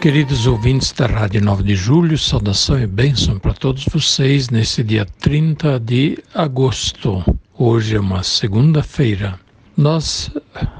Queridos ouvintes da Rádio 9 de Julho, saudação e bênção para todos vocês nesse dia 30 de agosto. Hoje é uma segunda-feira. Nós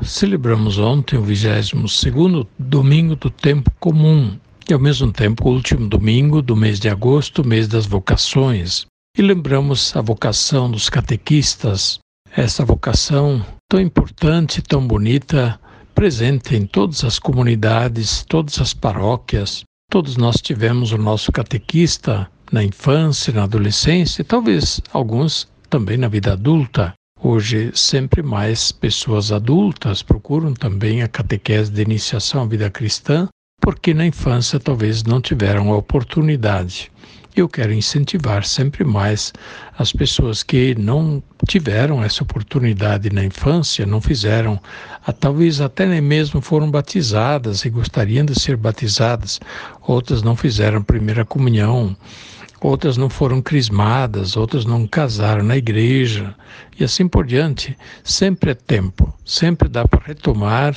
celebramos ontem o 22º domingo do tempo comum, que é ao mesmo tempo o último domingo do mês de agosto, mês das vocações. E lembramos a vocação dos catequistas, essa vocação tão importante, tão bonita, presente em todas as comunidades, todas as paróquias. Todos nós tivemos o nosso catequista na infância, na adolescência, e talvez alguns também na vida adulta. Hoje, sempre mais pessoas adultas procuram também a catequese de iniciação à vida cristã, porque na infância talvez não tiveram a oportunidade. Eu quero incentivar sempre mais as pessoas que não tiveram essa oportunidade na infância, não fizeram, talvez até nem mesmo foram batizadas e gostariam de ser batizadas, outras não fizeram primeira comunhão, outras não foram crismadas, outras não casaram na igreja, e assim por diante. Sempre é tempo, sempre dá para retomar,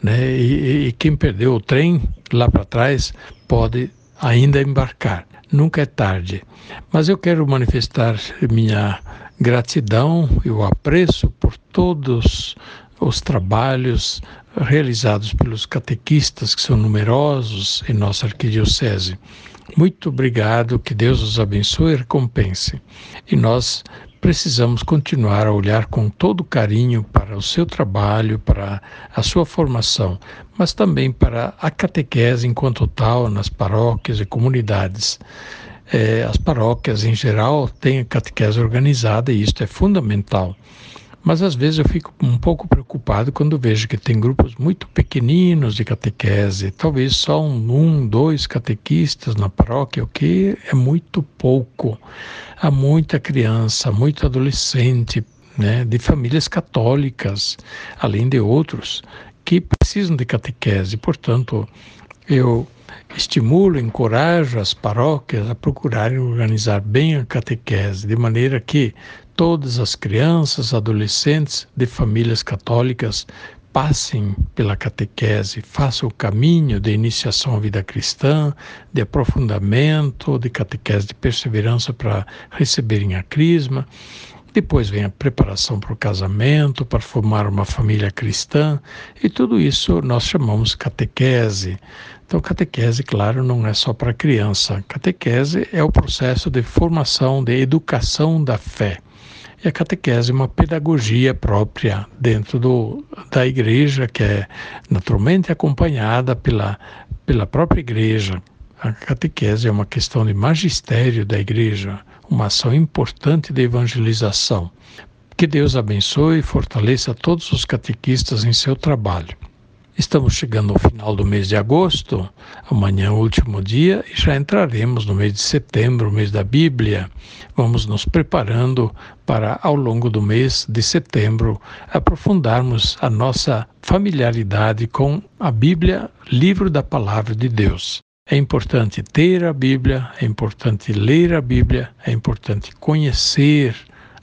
né? E quem perdeu o trem lá para trás pode ainda embarcar, nunca é tarde. Mas eu quero manifestar minha gratidão e o apreço por todos os trabalhos realizados pelos catequistas, que são numerosos em nossa arquidiocese. Muito obrigado, que Deus os abençoe e recompense. E nós precisamos continuar a olhar com todo carinho para o seu trabalho, para a sua formação, mas também para a catequese enquanto tal nas paróquias e comunidades. As paróquias em geral têm a catequese organizada e isto é fundamental. Mas às vezes eu fico um pouco preocupado quando vejo que tem grupos muito pequeninos de catequese, talvez só dois catequistas na paróquia, o que é muito pouco. Há muita criança, muito adolescente, né, de famílias católicas, além de outros, que precisam de catequese. Portanto, eu estimulo, encorajo as paróquias a procurarem organizar bem a catequese, de maneira que todas as crianças, adolescentes de famílias católicas passem pela catequese, façam o caminho de iniciação à vida cristã, de aprofundamento, de catequese de perseverança para receberem a crisma. Depois vem a preparação para o casamento, para formar uma família cristã, e tudo isso nós chamamos catequese. Então, catequese, claro, não é só para criança. Catequese é o processo de formação, de educação da fé. E a catequese é uma pedagogia própria dentro da igreja, que é naturalmente acompanhada pela própria igreja. A catequese é uma questão de magistério da igreja, uma ação importante de evangelização. Que Deus abençoe e fortaleça todos os catequistas em seu trabalho. Estamos chegando ao final do mês de agosto, amanhã é o último dia, e já entraremos no mês de setembro, o mês da Bíblia. Vamos nos preparando para, ao longo do mês de setembro, aprofundarmos a nossa familiaridade com a Bíblia, livro da Palavra de Deus. É importante ter a Bíblia, é importante ler a Bíblia, é importante conhecer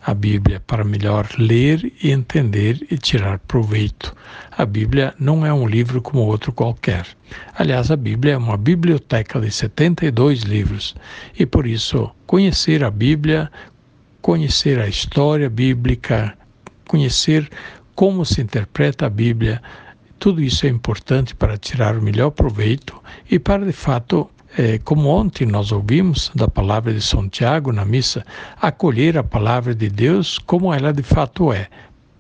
a Bíblia para melhor ler e entender e tirar proveito. A Bíblia não é um livro como outro qualquer. Aliás, a Bíblia é uma biblioteca de 72 livros. E por isso, conhecer a Bíblia, conhecer a história bíblica, conhecer como se interpreta a Bíblia, tudo isso é importante para tirar o melhor proveito e para, de fato, como ontem nós ouvimos da palavra de São Tiago na missa, acolher a palavra de Deus como ela de fato é,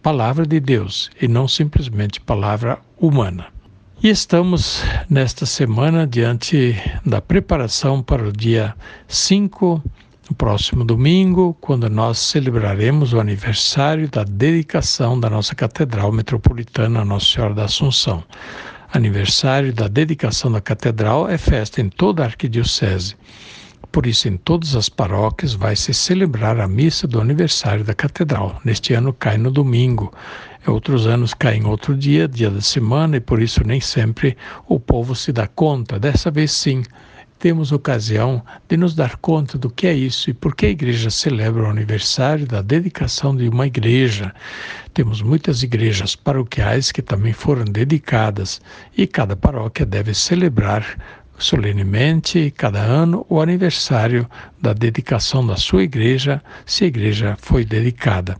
palavra de Deus e não simplesmente palavra humana. E estamos nesta semana diante da preparação para o dia 5, no próximo domingo, quando nós celebraremos o aniversário da dedicação da nossa Catedral Metropolitana Nossa Senhora da Assunção. Aniversário da dedicação da Catedral é festa em toda a Arquidiocese. Por isso, em todas as paróquias vai-se celebrar a missa do aniversário da Catedral. Neste ano cai no domingo. Outros anos caem outro dia, dia da semana, e por isso nem sempre o povo se dá conta. Dessa vez sim, temos ocasião de nos dar conta do que é isso e por que a igreja celebra o aniversário da dedicação de uma igreja. Temos muitas igrejas paroquiais que também foram dedicadas e cada paróquia deve celebrar solenemente, cada ano, o aniversário da dedicação da sua igreja, se a igreja foi dedicada.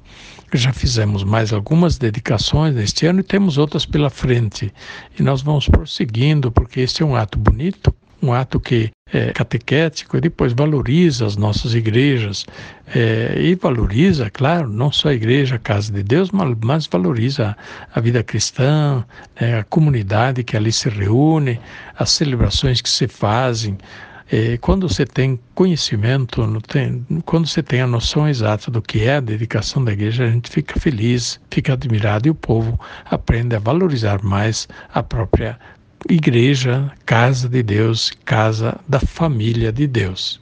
Já fizemos mais algumas dedicações neste ano e temos outras pela frente. E nós vamos prosseguindo, porque este é um ato bonito, um ato que é catequético e depois valoriza as nossas igrejas. E valoriza, claro, não só a igreja, a casa de Deus, mas valoriza a vida cristã, a comunidade que ali se reúne, as celebrações que se fazem. Quando você tem conhecimento, quando você tem a noção exata do que é a dedicação da igreja, a gente fica feliz, fica admirado e o povo aprende a valorizar mais a própria igreja, casa de Deus, casa da família de Deus.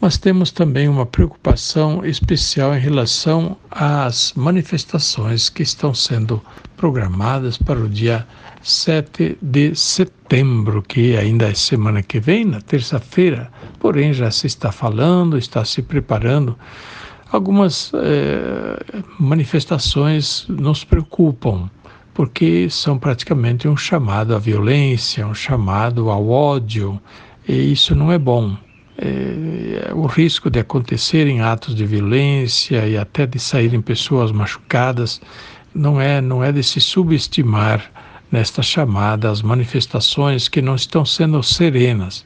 Mas temos também uma preocupação especial em relação às manifestações que estão sendo programadas para o dia 7 de setembro, que ainda é semana que vem, na terça-feira, porém já se está falando, está se preparando. Algumas manifestações nos preocupam, porque são praticamente um chamado à violência, um chamado ao ódio, e isso não é bom. O risco de acontecerem atos de violência e até de saírem pessoas machucadas não é de se subestimar nesta chamada às manifestações que não estão sendo serenas.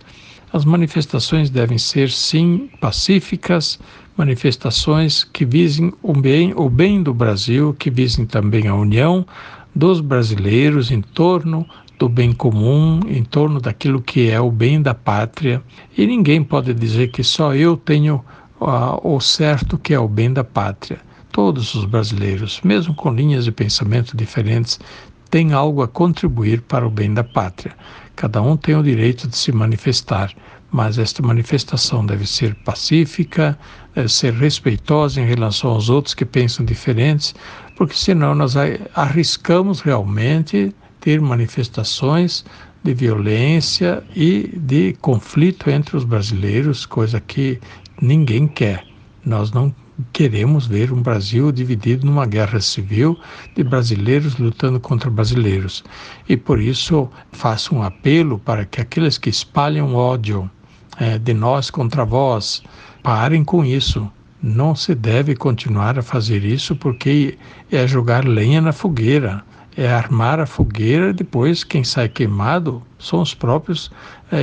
As manifestações devem ser, sim, pacíficas, manifestações que visem o bem do Brasil, que visem também a união dos brasileiros em torno do bem comum, em torno daquilo que é o bem da pátria. E ninguém pode dizer que só eu tenho o certo que é o bem da pátria. Todos os brasileiros, mesmo com linhas de pensamento diferentes, têm algo a contribuir para o bem da pátria. Cada um tem o direito de se manifestar, mas esta manifestação deve ser pacífica, deve ser respeitosa em relação aos outros que pensam diferentes, porque senão nós arriscamos realmente ter manifestações de violência e de conflito entre os brasileiros, coisa que ninguém quer. Nós não queremos ver um Brasil dividido numa guerra civil de brasileiros lutando contra brasileiros. E por isso faço um apelo para que aqueles que espalham ódio de nós contra vós parem com isso. Não se deve continuar a fazer isso, porque é jogar lenha na fogueira, é armar a fogueira. Depois quem sai queimado são os próprios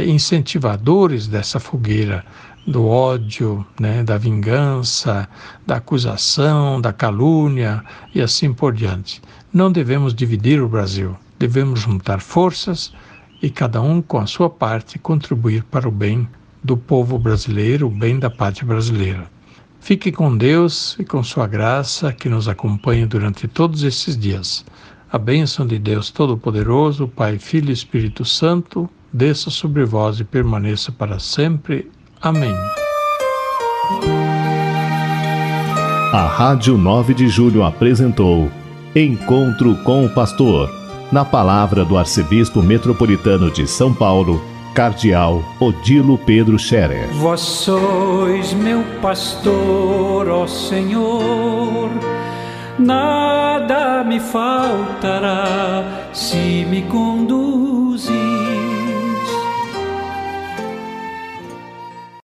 incentivadores dessa fogueira, do ódio, da vingança, da acusação, da calúnia e assim por diante. Não devemos dividir o Brasil, devemos juntar forças e cada um com a sua parte contribuir para o bem do povo brasileiro, o bem da pátria brasileira. Fique com Deus e com sua graça que nos acompanhe durante todos esses dias. A bênção de Deus Todo-Poderoso, Pai, Filho e Espírito Santo, desça sobre vós e permaneça para sempre. Amém. A Rádio 9 de Julho apresentou Encontro com o Pastor, na palavra do Arcebispo Metropolitano de São Paulo, Cardeal Odilo Pedro Scherer. Vós sois meu pastor, ó Senhor, nada me faltará se me conduz.